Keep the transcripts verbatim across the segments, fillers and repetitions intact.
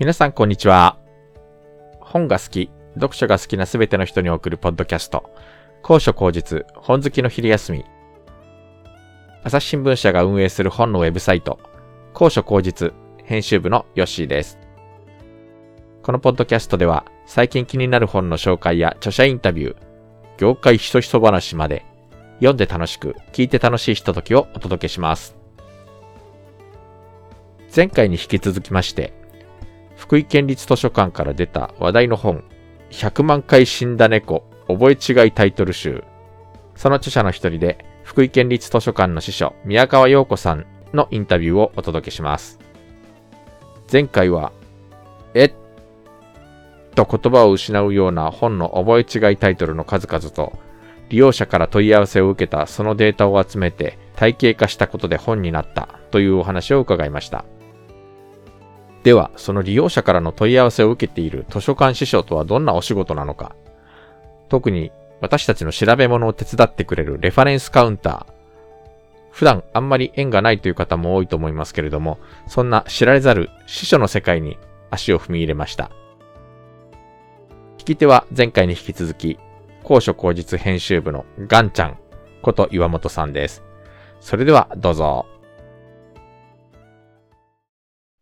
皆さんこんにちは。本が好き、読書が好きなすべての人に送るポッドキャスト、高所高実、本好きの昼休み。朝日新聞社が運営する本のウェブサイト、高所高実編集部のヨッシーです。このポッドキャストでは、最近気になる本の紹介や著者インタビュー、業界ひそひそ話まで、読んで楽しく、聞いて楽しいひとときをお届けします。前回に引き続きまして、福井県立図書館から出た話題の本、ひゃくまんかい死んだ猫、覚え違いタイトル集。その著者の一人で、福井県立図書館の司書、宮川陽子さんのインタビューをお届けします。前回は、えっと言葉を失うような本の覚え違いタイトルの数々と、利用者から問い合わせを受けたそのデータを集めて体系化したことで本になったというお話を伺いました。では、その利用者からの問い合わせを受けている図書館司書とはどんなお仕事なのか。特に私たちの調べ物を手伝ってくれるレファレンスカウンター。普段あんまり縁がないという方も多いと思いますけれども、そんな知られざる司書の世界に足を踏み入れました。聞き手は前回に引き続き、高所高実編集部のガンちゃんこと岩本さんです。それではどうぞ。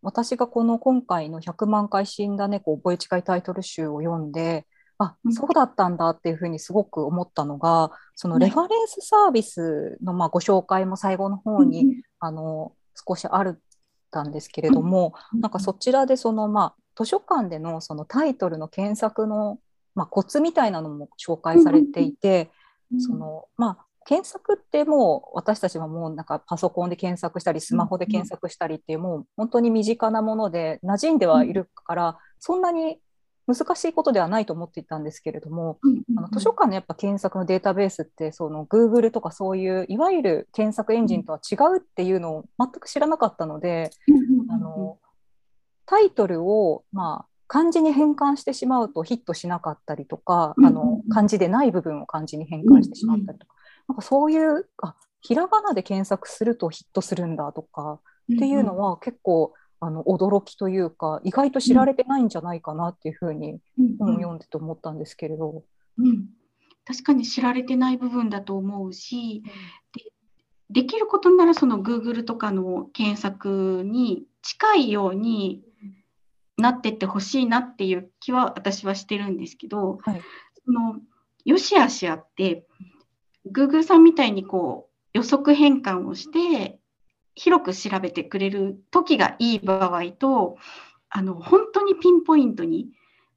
私がこの今回のひゃくまんかい死んだ猫覚え違いタイトル集を読んで、あ、そうだったんだっていうふうにすごく思ったのが、そのレファレンスサービスのまあご紹介も最後の方に、うん、あの少しあるたんですけれども、なんかそちらでそのまあ図書館でのそのタイトルの検索のまあ、コツみたいなのも紹介されていて、その、まあ、検索ってもう私たちはもうなんかパソコンで検索したりスマホで検索したりっていうもう本当に身近なもので馴染んではいるからそんなに難しいことではないと思っていたんですけれども、あの図書館のやっぱ検索のデータベースってその Google とかそういういわゆる検索エンジンとは違うっていうのを全く知らなかったので、あのタイトルをまあ漢字に変換してしまうとヒットしなかったりとか、あの漢字でない部分を漢字に変換してしまったりとか、なんかそういうあひらがなで検索するとヒットするんだとかっていうのは結構あの驚きというか意外と知られてないんじゃないかなっていうふうに本を読んでと思ったんですけれど、うんうん、確かに知られてない部分だと思うし、で、できることならその Google とかの検索に近いようになってってほしいなっていう気は私はしてるんですけど、はい、そのよしあしあって Google さんみたいにこう予測変換をして広く調べてくれる時がいい場合と、あの本当にピンポイントに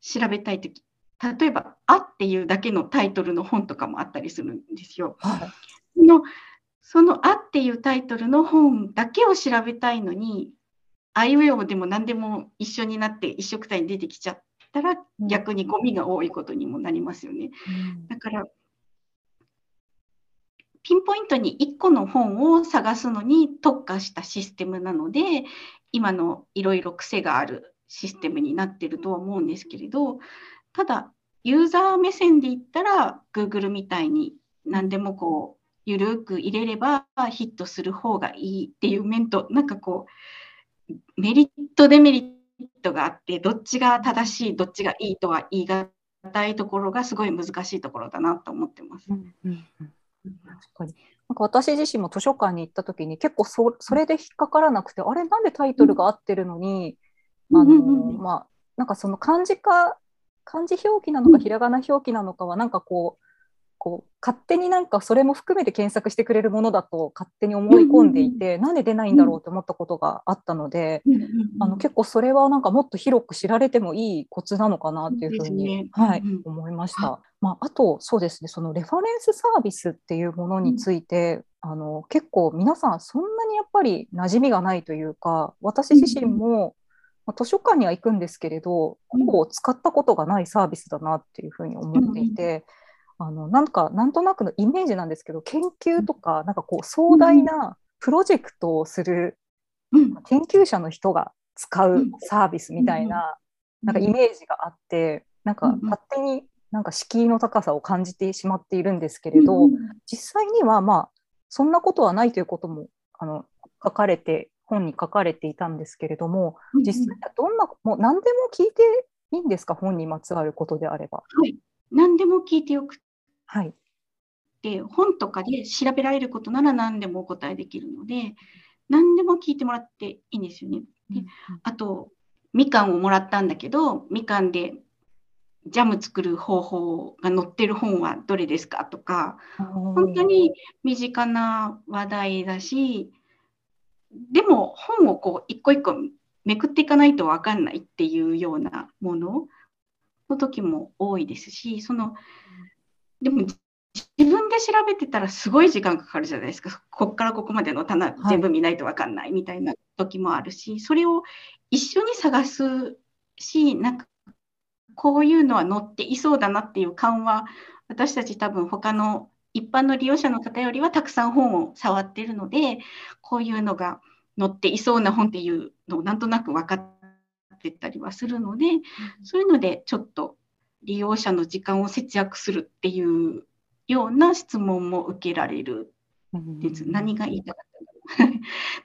調べたい時、例えばあっていうだけのタイトルの本とかもあったりするんですよ、はい、のそのあっていうタイトルの本だけを調べたいのにあいうえおでも何でも一緒になって一緒くたに出てきちゃったら逆にゴミが多いことにもなりますよね、うん、だからピンポイントにいっこの本を探すのに特化したシステムなので今のいろいろ癖があるシステムになってるとは思うんですけれど、ただユーザー目線で言ったら Google みたいに何でもこうゆるく入れればヒットする方がいいっていう面と、なんかこうメリットデメリットがあってどっちが正しいどっちがいいとは言い難いところがすごい難しいところだなと思ってます、うんうん、確かになんか私自身も図書館に行った時に結構 そ, それで引っかからなくて、あれなんでタイトルが合ってるのに、あのー、まあなんかその漢字か漢字表記なのかひらがな表記なのかはなんかこうこう勝手になんかそれも含めて検索してくれるものだと勝手に思い込んでいて、なんで出ないんだろうと思ったことがあったので、あの結構それはなんかもっと広く知られてもいいコツなのかなというふうに、はい、思いました、まあ、あとそうですね、そのレファレンスサービスっていうものについてあの結構皆さんそんなにやっぱり馴染みがないというか、私自身も図書館には行くんですけれどほぼ使ったことがないサービスだなっていうふうに思っていて、あのなんかなんとなくのイメージなんですけど研究とか、 なんかこう壮大なプロジェクトをする、うん、研究者の人が使うサービスみたいな、うん、なんかイメージがあってなんか勝手になんか敷居の高さを感じてしまっているんですけれど、実際にはまあそんなことはないということもあの書かれて本に書かれていたんですけれども、実際はどんな、もう何でも聞いていいんですか、本にまつわることであれば。はい、何でも聞いてよくて、はい、で本とかで調べられることなら何でもお答えできるので、何でも聞いてもらっていいんですよね。で、あとみかんをもらったんだけど、みかんでジャム作る方法が載ってる本はどれですかとか、本当に身近な話題だし、でも本をこう一個一個めくっていかないと分かんないっていうようなものの時も多いですし、そのでも自分で調べてたらすごい時間かかるじゃないですか。こっからここまでの棚全部見ないと分かんないみたいな時もあるし、はい、それを一緒に探すし、なんかこういうのは載っていそうだなっていう感は、私たち多分他の一般の利用者の方よりはたくさん本を触っているので、こういうのが載っていそうな本っていうのをなんとなく分かってたりはするので、うん、そういうのでちょっと利用者の時間を節約するっていうような質問も受けられるです、うん、何が言いたかったの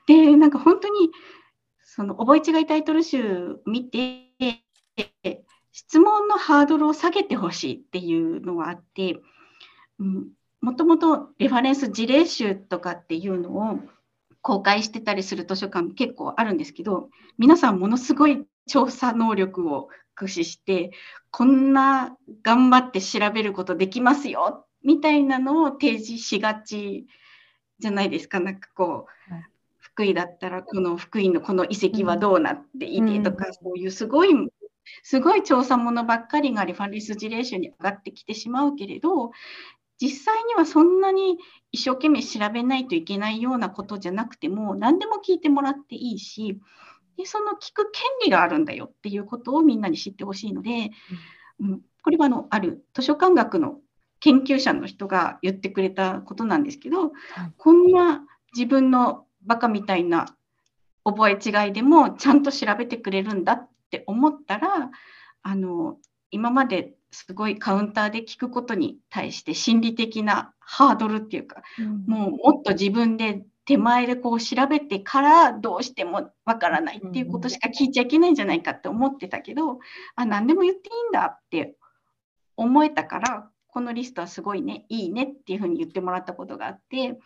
で、なんか本当にその覚え違いタイトル集見て質問のハードルを下げてほしいっていうのはあって、うん、もともとレファレンス事例集とかっていうのを公開してたりする図書館結構あるんですけど、皆さんものすごい調査能力を駆使して、こんな頑張って調べることできますよみたいなのを提示しがちじゃないですか。なんかこう、はい、福井だったらこの福井のこの遺跡はどうなっていてとか、うん、そういうすごいすごい調査ものばっかりがレファレンス事例集に上がってきてしまうけれど、実際にはそんなに一生懸命調べないといけないようなことじゃなくても、何でも聞いてもらっていいし、でその聞く権利があるんだよっていうことをみんなに知ってほしいので、うんうん、これはあの、ある図書館学の研究者の人が言ってくれたことなんですけど、うん、こんな自分のバカみたいな覚え違いでもちゃんと調べてくれるんだってって思ったら、あの今まですごいカウンターで聞くことに対して心理的なハードルっていうか、うん、もうもっと自分で手前でこう調べてからどうしてもわからないっていうことしか聞いちゃいけないんじゃないかって思ってたけど、うん、あ、何でも言っていいんだって思えたから、このリストはすごいね、いいねっていうふうに言ってもらったことがあって、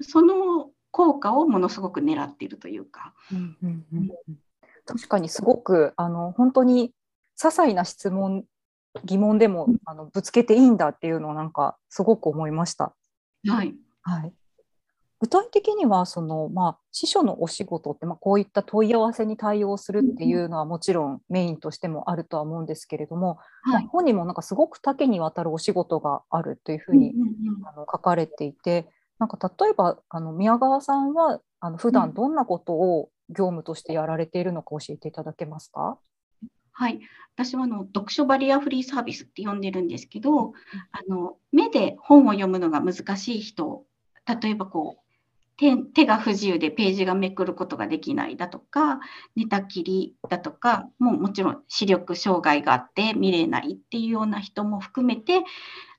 その効果をものすごく狙っているというか。うんうんうん、確かにすごくあの本当に些細な質問、疑問でもあのぶつけていいんだっていうのをなんかすごく思いました。はいはい、具体的にはその、まあ、司書のお仕事って、まあ、こういった問い合わせに対応するっていうのはもちろんメインとしてもあるとは思うんですけれども、はい、本にもなんかすごく多岐にわたるお仕事があるというふうに、うんうんうん、あの書かれていて、なんか例えばあの宮川さんはあの普段どんなことを、うん、業務としてやられているのか教えていただけますか？はい、私はあの読書バリアフリーサービスって呼んでるんですけど、あの目で本を読むのが難しい人、例えばこう 手, 手が不自由でページがめくることができないだとか、寝たきりだとか、もうもちろん視力障害があって見れないっていうような人も含めて、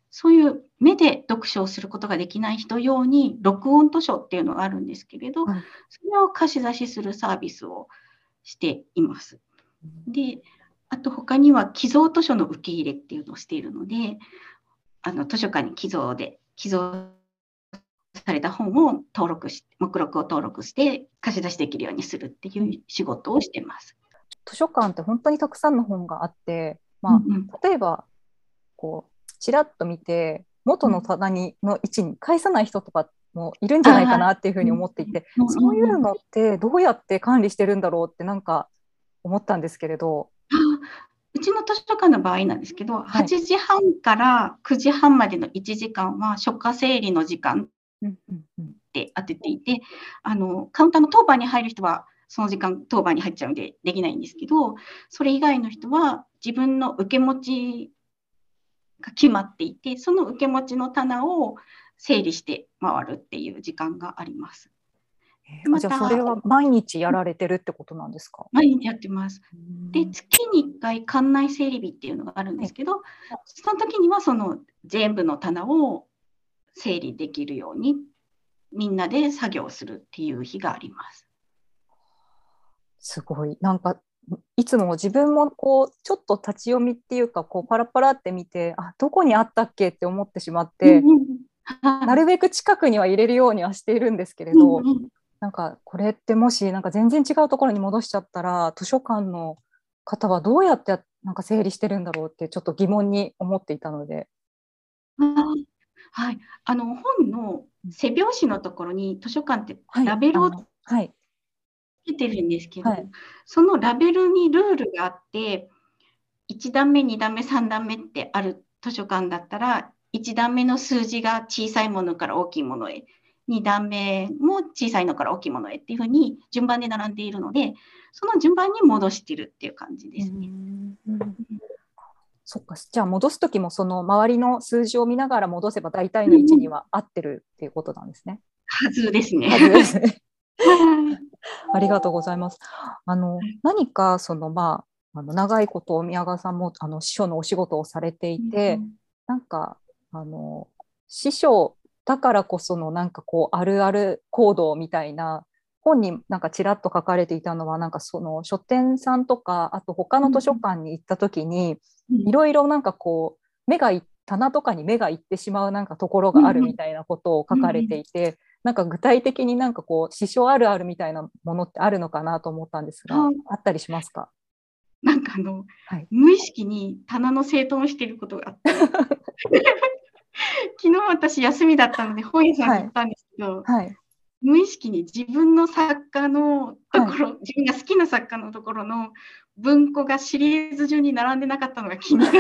そういう目で読書をすることができない人用に録音図書っていうのがあるんですけれど、それを貸し出しするサービスをしています。で、あと他には寄贈図書の受け入れっていうのをしているので、あの図書館に寄贈で寄贈された本を登録し、目録を登録して貸し出しできるようにするっていう仕事をしています。図書館って本当にたくさんの本があって、まあ、うんうん、例えばこうちらっと見て元の棚にの位置に返さない人とかもいるんじゃないかなっていうふうに思っていて、そういうのってどうやって管理してるんだろうってなんか思ったんですけれど、うちの図書館の場合なんですけど、はい、はちじはんからくじはんまでのいちじかんは書家整理の時間って当てていて、うんうんうん、あのカウンターの当番に入る人はその時間当番に入っちゃうのでできないんですけど、それ以外の人は自分の受け持ちが決まっていて、その受け持ちの棚を整理して回るっていう時間があります。えー、また、じゃあそれは毎日やられてるってことなんですか？毎日やってます。で、月にいっかい館内整理日っていうのがあるんですけど、はい、その時にはその全部の棚を整理できるようにみんなで作業するっていう日があります。すごいなんかいつも自分もこうちょっと立ち読みっていうかこうパラパラって見て、あ、どこにあったっけって思ってしまってなるべく近くには入れるようにはしているんですけれど、なんかこれってもしなんか全然違うところに戻しちゃったら図書館の方はどうやってなんか整理してるんだろうってちょっと疑問に思っていたので、はい、あの本の背表紙のところに図書館ってラベルをつけてるんですけど、はいはい、そのラベルにルールがあっていち段目に段目さん段目ってある図書館だったらいち段目の数字が小さいものから大きいものへ、に段目も小さいのから大きいものへっていうふうに順番で並んでいるので、その順番に戻してるっていう感じですね。うんそっか、じゃあ戻すときもその周りの数字を見ながら戻せば大体の位置には合ってるっていうことなんですね。はずですね。はずですねありがとうございます。あの何かその、まあ、あの長いこと宮川さんもあの司書のお仕事をされていて、うん、なんかあの司書だからこそのなんかこうあるある行動みたいな本になんかちらっと書かれていたのは、なんかその書店さんとかあと他の図書館に行った時にいろいろなんかこう目が棚とかに目がいってしまうなんかところがあるみたいなことを書かれていて、なんか具体的になんかこう司書あるあるみたいなものってあるのかなと思ったんですが、あったりしますか？なんかあの、はい、無意識に棚の整頓をしていることがあって昨日私休みだったので本屋さんに行ったんですけど、はいはい、無意識に自分の作家のところ、はい、自分が好きな作家のところの文庫がシリーズ順に並んでなかったのが気になって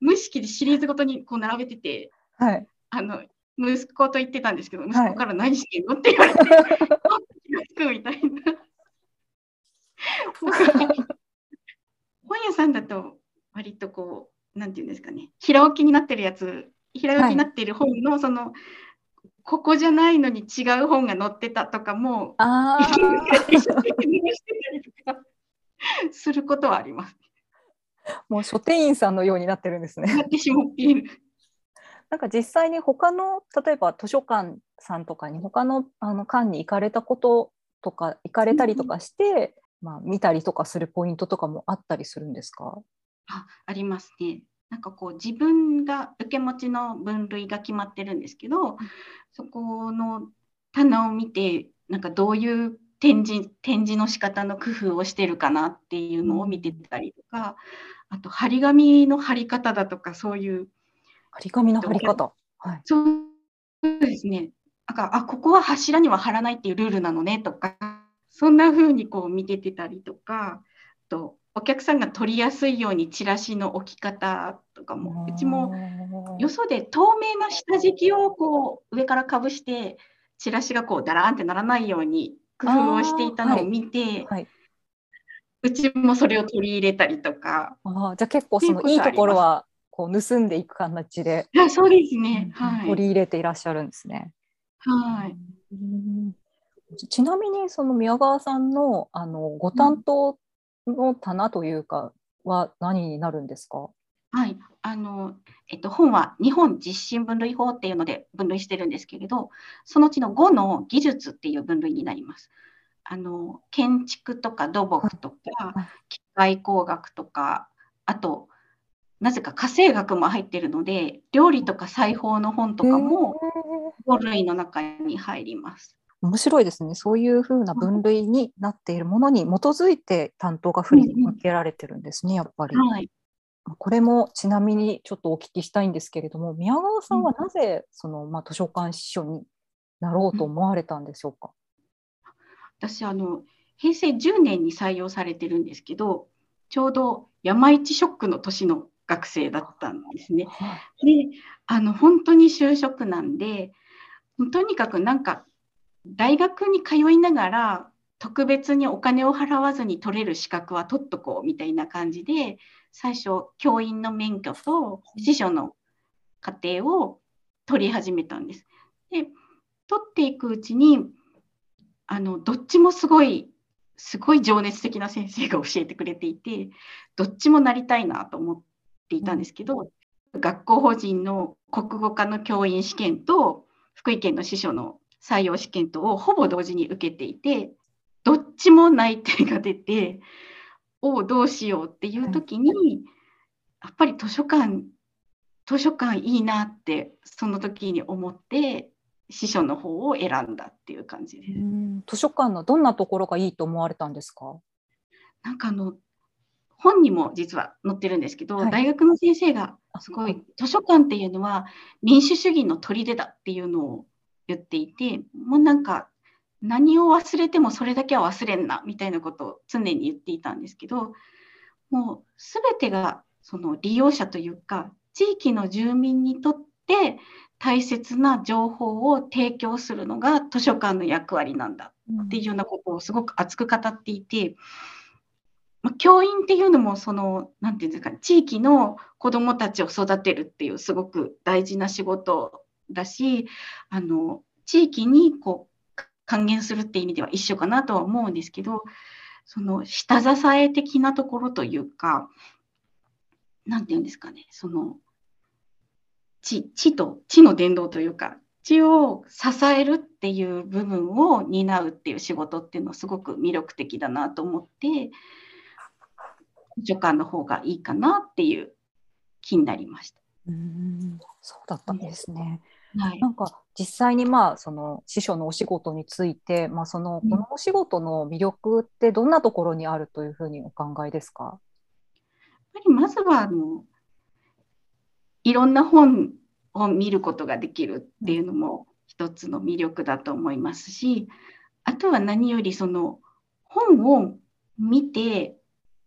無意識でシリーズごとにこう並べてて、はい、あの息子と言ってたんですけど、息子から何してんのって言われて、はい、気がつくみたいな本屋さんだと割とこうなんていうんですかね、平置きになってるやつ平置きになっている本のその、はい、ここじゃないのに違う本が載ってたとかもあすることはあります。もう書店員さんのようになってるんですね。なってしまっている。なんか実際に他の例えば図書館さんとかに他のあの館に行かれたこととか行かれたりとかして、うん、まあ、見たりとかするポイントとかもあったりするんですか？あ、ありますね。なんかこう自分が受け持ちの分類が決まってるんですけど、そこの棚を見てなんかどういう展示、展示の仕方の工夫をしてるかなっていうのを見てたりとか、あと張り紙の貼り方だとか、そういう貼り紙の貼り方、はい、そうですね、なんかあここは柱には貼らないっていうルールなのねとか、そんな風にこう見ててたりとか、あとお客さんが取りやすいようにチラシの置き方とかも、うちもよそで透明な下敷きをこう上からかぶしてチラシがこうダラーンってならないように工夫をしていたのを見て、はいはい、うちもそれを取り入れたりとか。あ、じゃあ結構そのいいところはこう盗んでいく形で。いや、そうですね、はい、取り入れていらっしゃるんですね。はい。ちなみにその宮川さんのあのご担当、うんの棚というかは何になるんですか？はい、あの、えっと、本は日本実進分類法っていうので分類してるんですけれど、そのうちのごの技術っていう分類になります。あの建築とか土木とか機械工学とか、あとなぜか家政学も入ってるので、料理とか裁縫の本とかもご類の中に入ります。面白いですね。そういうふうな分類になっているものに基づいて担当が振り分けられてるんですね、やっぱり、はい、これもちなみにちょっとお聞きしたいんですけれども、宮川さんはなぜその、まあ、図書館司書になろうと思われたんでしょうか？私あの平成じゅうねんに採用されてるんですけど、ちょうど山一ショックの年の学生だったんですね。で、あの本当に就職なんで、とにかくなんか大学に通いながら特別にお金を払わずに取れる資格は取っとこうみたいな感じで、最初教員の免許と司書の課程を取り始めたんです。で、取っていくうちにあのどっちもすごいすごい情熱的な先生が教えてくれていて、どっちもなりたいなと思っていたんですけど、学校法人の国語科の教員試験と福井県の司書の採用試験等をほぼ同時に受けていて、どっちも内定が出て、をどうしようっていう時に、はい、やっぱり図書館図書館いいなってその時に思って司書の方を選んだっていう感じです。うん、図書館のどんなところがいいと思われたんですか？なんかあの本にも実は載ってるんですけど、はい、大学の先生がすごい図書館っていうのは民主主義の砦だっていうのを言っていて、もうなんか何を忘れてもそれだけは忘れんなみたいなことを常に言っていたんですけど、もう全てがその利用者というか地域の住民にとって大切な情報を提供するのが図書館の役割なんだっていうようなことをすごく熱く語っていて、ま、教員っていうのもそのなんていうんですか、地域の子どもたちを育てるっていうすごく大事な仕事だし、あの地域にこう還元するっていう意味では一緒かなとは思うんですけど、その下支え的なところというか、なんていうんですかね、その 地, 地と地の伝道というか、地を支えるっていう部分を担うっていう仕事っていうのはすごく魅力的だなと思って、図書館の方がいいかなっていう気になりました。うーん、そうだったんですね。はい、なんか実際にまあその司書のお仕事について、まあ、そのこのお仕事の魅力ってどんなところにあるというふうにお考えですか？やっぱりまずはあのいろんな本を見ることができるっていうのも一つの魅力だと思いますし、あとは何よりその本を見て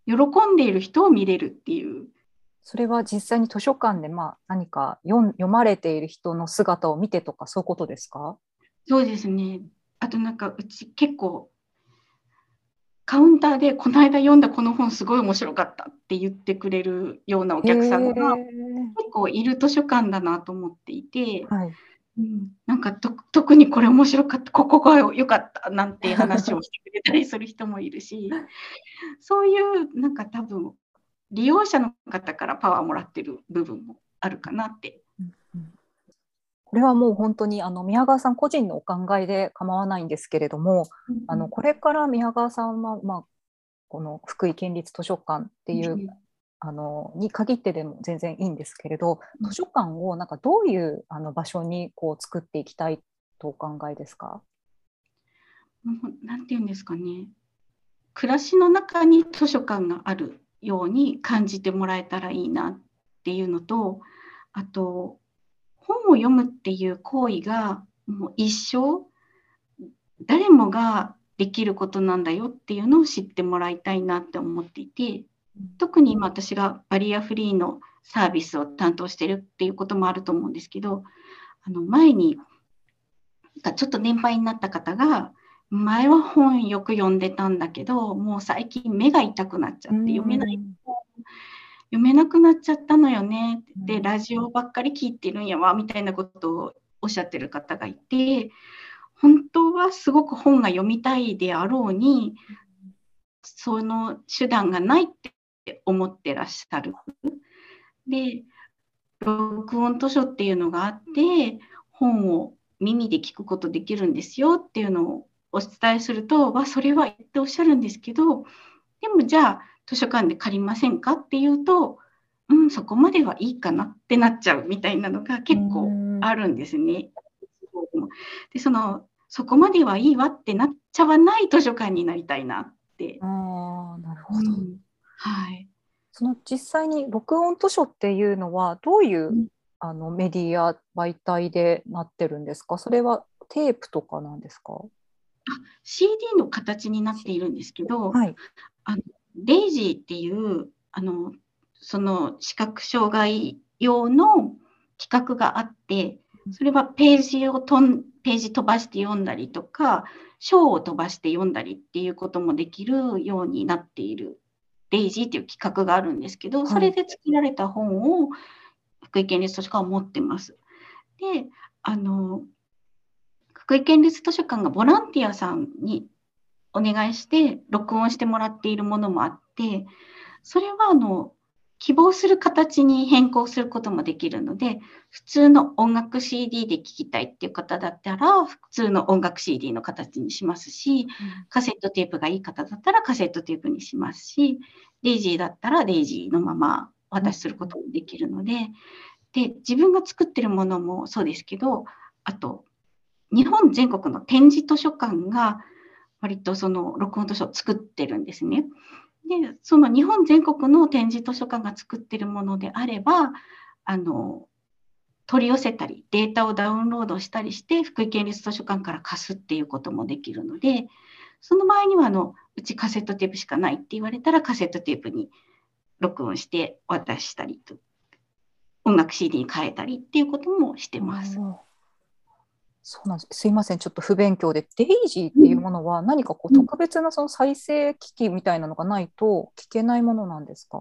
喜んでいる人を見れるっていう、それは実際に図書館でまあ何か 読, 読まれている人の姿を見てとか、そういうことですか？そうですね。あとなんかうち結構カウンターでこの間読んだこの本すごい面白かったって言ってくれるようなお客さんが結構いる図書館だなと思っていて、はい、うん、なんかと特にこれ面白かった、ここが良かったなんて話をしてくれたりする人もいるしそういうなんか多分利用者の方からパワーもらってる部分もあるかなって、うんうん、これはもう本当にあの宮川さん個人のお考えで構わないんですけれども、うんうん、あのこれから宮川さんは、まあ、この福井県立図書館っていう、うん、あのに限ってでも全然いいんですけれど、図書館をなんかどういうあの場所にこう作っていきたいとお考えですか？なんていうんですかね、暮らしの中に図書館があるように感じてもらえたらいいなっていうのと、あと本を読むっていう行為がもう一生誰もができることなんだよっていうのを知ってもらいたいなって思っていて、特に今私がバリアフリーのサービスを担当してるっていうこともあると思うんですけど、あの前にちょっと年配になった方が、前は本よく読んでたんだけどもう最近目が痛くなっちゃって読めない、読めなくなっちゃったのよねで、ラジオばっかり聞いてるんやわみたいなことをおっしゃってる方がいて、本当はすごく本が読みたいであろうにその手段がないって思ってらっしゃる。で、録音図書っていうのがあって本を耳で聞くことできるんですよっていうのをお伝えすると、わそれは言っておっしゃるんですけど、でもじゃあ図書館で借りませんかっていうと、うん、そこまではいいかなってなっちゃうみたいなのが結構あるんですね。で、そのそこまではいいわってなっちゃわない図書館になりたいなって。あ、なるほど、うん、はい、その実際に録音図書っていうのはどういう、うん、あのメディア媒体でなってるんですか？それはテープとかなんですか？あ、 シーディー の形になっているんですけど、はい、あのデイジーっていうあのその視覚障害用の企画があって、それはページをとんページ飛ばして読んだりとか章を飛ばして読んだりっていうこともできるようになっているデイジーっていう企画があるんですけど、それで作られた本を福井県立図書館は持ってます。で、あの福井県立図書館がボランティアさんにお願いして録音してもらっているものもあって、それはあの希望する形に変更することもできるので、普通の音楽 シーディー で聴きたいっていう方だったら、普通の音楽 シーディー の形にしますし、カセットテープがいい方だったらカセットテープにしますし、デイジーだったらデイジーのままお渡しすることもできるので、で、自分が作ってるものもそうですけど、あと、日本全国の展示図書館が、割とその録音図書を作ってるんですね。で、その日本全国の展示図書館が作ってるものであれば、あの、取り寄せたり、データをダウンロードしたりして、福井県立図書館から貸すっていうこともできるので、その場合には、あの、うちカセットテープしかないって言われたら、カセットテープに録音してお渡ししたりと、音楽 シーディー に変えたりっていうこともしてます。そうなんです。すいません、ちょっと不勉強で、デイジーっていうものは何かこう特別なその再生機器みたいなのがないと聞けないものなんですか？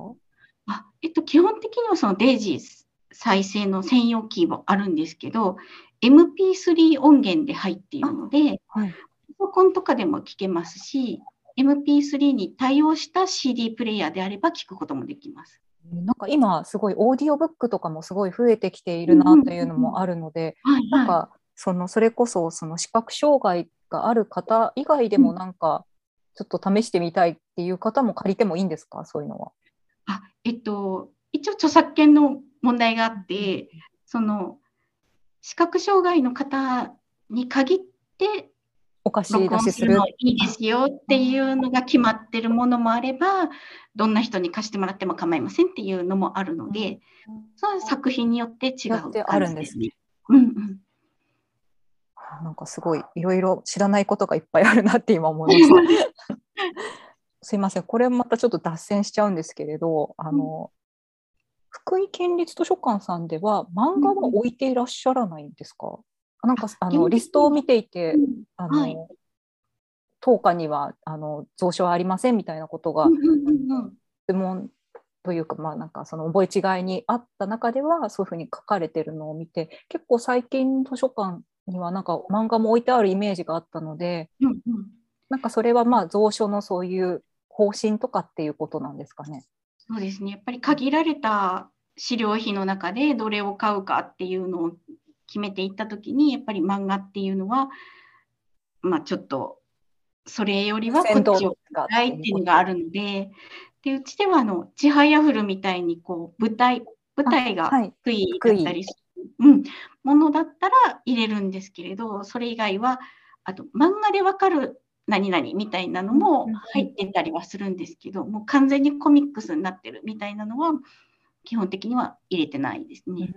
あ、えっと、基本的にはそのデイジー再生の専用キーもあるんですけど、エムピースリー 音源で入っているので、はい、パソコンとかでも聞けますし、エムピースリー に対応した シーディー プレイヤーであれば聞くこともできます。なんか今すごいオーディオブックとかもすごい増えてきているなというのもあるので、なんかそのそれこそその視覚障害がある方以外でもなんかちょっと試してみたいっていう方も借りてもいいんですか、そういうのは。あ、えっと、一応著作権の問題があって、その視覚障害の方に限ってお貸し出しするのいいですよっていうのが決まってるものもあれば、どんな人に貸してもらっても構いませんっていうのもあるので、そういう作品によって違う感じですね。あるんですね。うんうん。なんかすごいいろいろ知らないことがいっぱいあるなって今思いました。すいません、これまたちょっと脱線しちゃうんですけれど、あの、うん、福井県立図書館さんでは漫画は置いていらっしゃらないんですか？うん、なんかあのリストを見ていて、うん、あの、はい、当館にはあの蔵書はありませんみたいなことが、うんうんうん、質問というか、まあ、なんかその覚え違いにあった中ではそういうふうに書かれてるのを見て、結構最近図書館にはなんか漫画も置いてあるイメージがあったので、うんうん、なんかそれはまあ蔵書のそういう方針とかっていうことなんですかね。そうですね、やっぱり限られた資料費の中でどれを買うかっていうのを決めていったときに、やっぱり漫画っていうのは、まあ、ちょっとそれよりはこっちを使いっていうのがあるので、でうちではあのちはやふるみたいにこう舞台舞台が福井だったりする、うん、ものだったら入れるんですけれど、それ以外はあと漫画でわかる何々みたいなのも入ってたりはするんですけど、もう完全にコミックスになってるみたいなのは基本的には入れてないですね。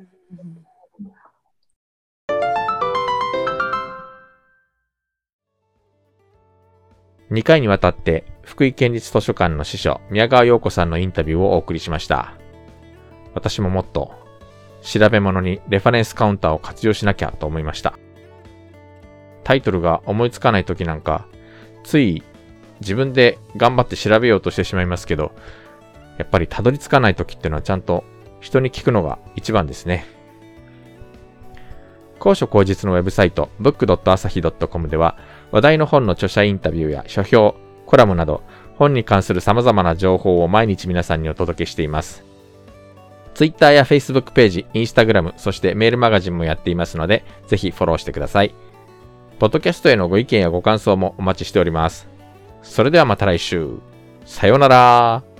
にかいにわたって福井県立図書館の司書宮川陽子さんのインタビューをお送りしました。私ももっと調べ物にレファレンスカウンターを活用しなきゃと思いました。タイトルが思いつかない時なんか、つい自分で頑張って調べようとしてしまいますけど、やっぱりたどり着かない時っていうのはちゃんと人に聞くのが一番ですね。高所高実のウェブサイト ブックドットアサヒドットコム では、話題の本の著者インタビューや書評、コラムなど、本に関する様々な情報を毎日皆さんにお届けしています。Twitter や Facebook ページ、Instagram、そしてメールマガジンもやっていますので、ぜひフォローしてください。ポッドキャストへのご意見やご感想もお待ちしております。それではまた来週。さようなら。